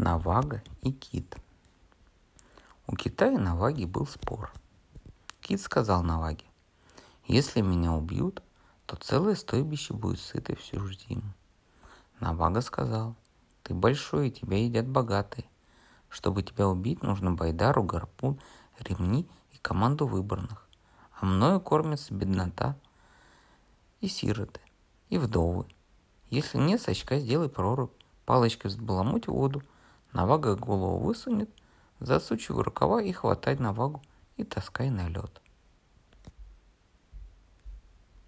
Навага и кит. У кита и Наваги был спор. Кит сказал Наваге: «Если меня убьют, то целое стойбище будет сытой всю зиму». Навага сказал: «Ты большой, и тебя едят богатые. Чтобы тебя убить, нужно байдару, гарпун, ремни и команду выборных. А мною кормятся беднота и сироты, и вдовы. Если нет, с очка сделай прорубь, палочкой взбаламуть воду, Навага голову высунет, засучивай рукава и хватай Навагу и таскай на лед».